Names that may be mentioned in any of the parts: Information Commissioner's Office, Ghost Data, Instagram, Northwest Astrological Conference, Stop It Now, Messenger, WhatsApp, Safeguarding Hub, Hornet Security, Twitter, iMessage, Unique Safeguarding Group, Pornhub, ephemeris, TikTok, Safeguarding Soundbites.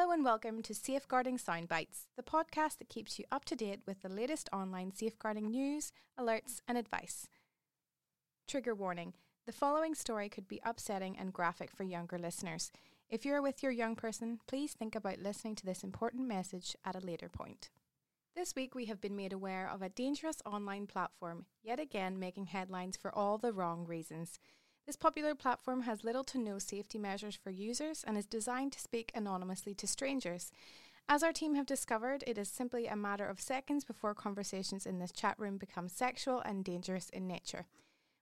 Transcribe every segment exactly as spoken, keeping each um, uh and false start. Hello and welcome to Safeguarding Soundbites, the podcast that keeps you up to date with the latest online safeguarding news, alerts and advice. Trigger warning, the following story could be upsetting and graphic for younger listeners. If you're with your young person, please think about listening to this important message at a later point. This week we have been made aware of a dangerous online platform, yet again making headlines for all the wrong reasons. This popular platform has little to no safety measures for users and is designed to speak anonymously to strangers. As our team have discovered, it is simply a matter of seconds before conversations in this chat room become sexual and dangerous in nature.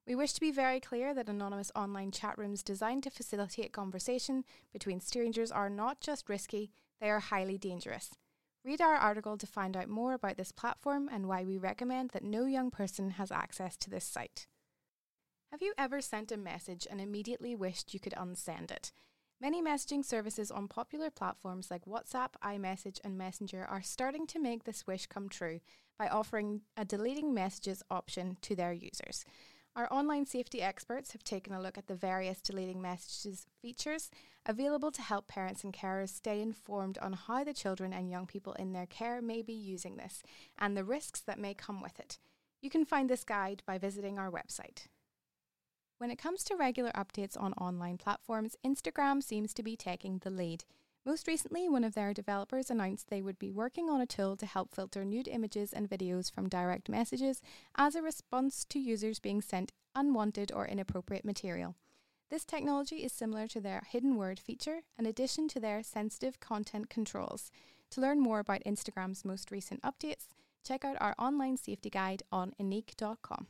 We wish to be very clear that anonymous online chat rooms designed to facilitate conversation between strangers are not just risky, they are highly dangerous. Read our article to find out more about this platform and why we recommend that no young person has access to this site. Have you ever sent a message and immediately wished you could unsend it? Many messaging services on popular platforms like WhatsApp, iMessage and Messenger are starting to make this wish come true by offering a deleting messages option to their users. Our online safety experts have taken a look at the various deleting messages features available to help parents and carers stay informed on how the children and young people in their care may be using this and the risks that may come with it. You can find this guide by visiting our website. When it comes to regular updates on online platforms, Instagram seems to be taking the lead. Most recently, one of their developers announced they would be working on a tool to help filter nude images and videos from direct messages as a response to users being sent unwanted or inappropriate material. This technology is similar to their hidden word feature, in addition to their sensitive content controls. To learn more about Instagram's most recent updates, check out our online safety guide on i neqe dot com.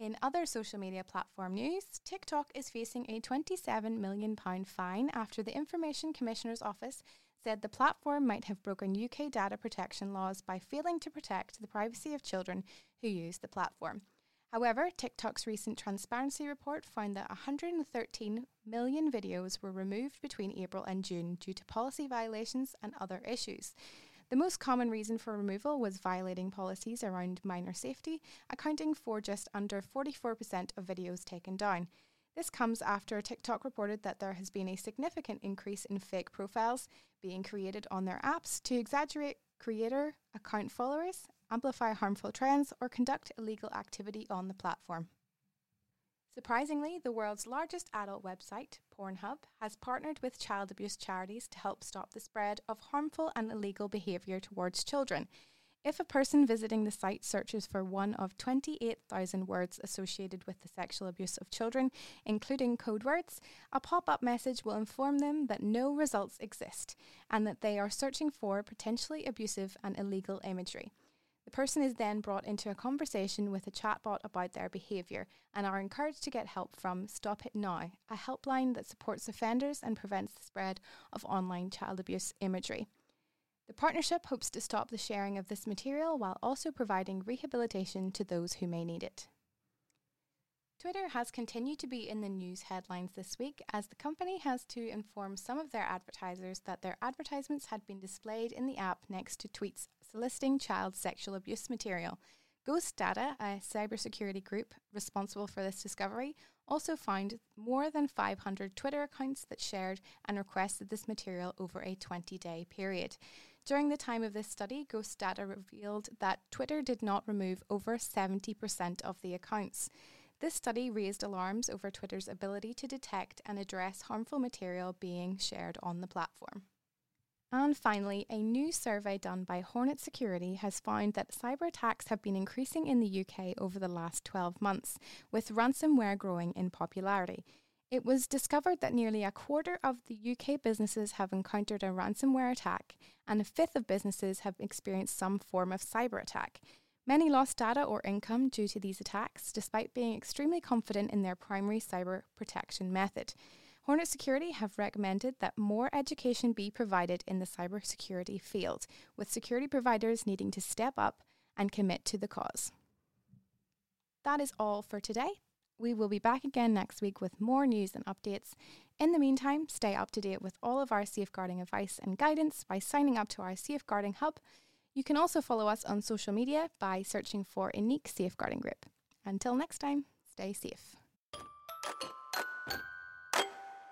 In other social media platform news, TikTok is facing a twenty-seven million pounds fine after the Information Commissioner's Office said the platform might have broken U K data protection laws by failing to protect the privacy of children who use the platform. However, TikTok's recent transparency report found that one hundred thirteen million videos were removed between April and June due to policy violations and other issues. The most common reason for removal was violating policies around minor safety, accounting for just under forty-four percent of videos taken down. This comes after TikTok reported that there has been a significant increase in fake profiles being created on their apps to exaggerate creator account followers, amplify harmful trends, or conduct illegal activity on the platform. Surprisingly, the world's largest adult website, Pornhub, has partnered with child abuse charities to help stop the spread of harmful and illegal behaviour towards children. If a person visiting the site searches for one of twenty-eight thousand words associated with the sexual abuse of children, including code words, a pop-up message will inform them that no results exist and that they are searching for potentially abusive and illegal imagery. The person is then brought into a conversation with a chatbot about their behaviour and are encouraged to get help from Stop It Now, a helpline that supports offenders and prevents the spread of online child abuse imagery. The partnership hopes to stop the sharing of this material while also providing rehabilitation to those who may need it. Twitter has continued to be in the news headlines this week as the company has to inform some of their advertisers that their advertisements had been displayed in the app next to tweets soliciting child sexual abuse material. Ghost Data, a cybersecurity group responsible for this discovery, also found more than five hundred Twitter accounts that shared and requested this material over a twenty-day period. During the time of this study, Ghost Data revealed that Twitter did not remove over seventy percent of the accounts. This study raised alarms over Twitter's ability to detect and address harmful material being shared on the platform. And finally, a new survey done by Hornet Security has found that cyber attacks have been increasing in the U K over the last twelve months, with ransomware growing in popularity. It was discovered that nearly a quarter of the U K businesses have encountered a ransomware attack, and a fifth of businesses have experienced some form of cyber attack. Many lost data or income due to these attacks, despite being extremely confident in their primary cyber protection method. Hornet Security have recommended that more education be provided in the cybersecurity field, with security providers needing to step up and commit to the cause. That is all for today. We will be back again next week with more news and updates. In the meantime, stay up to date with all of our safeguarding advice and guidance by signing up to our Safeguarding Hub. You can also follow us on social media by searching for Unique Safeguarding Group. Until next time, stay safe.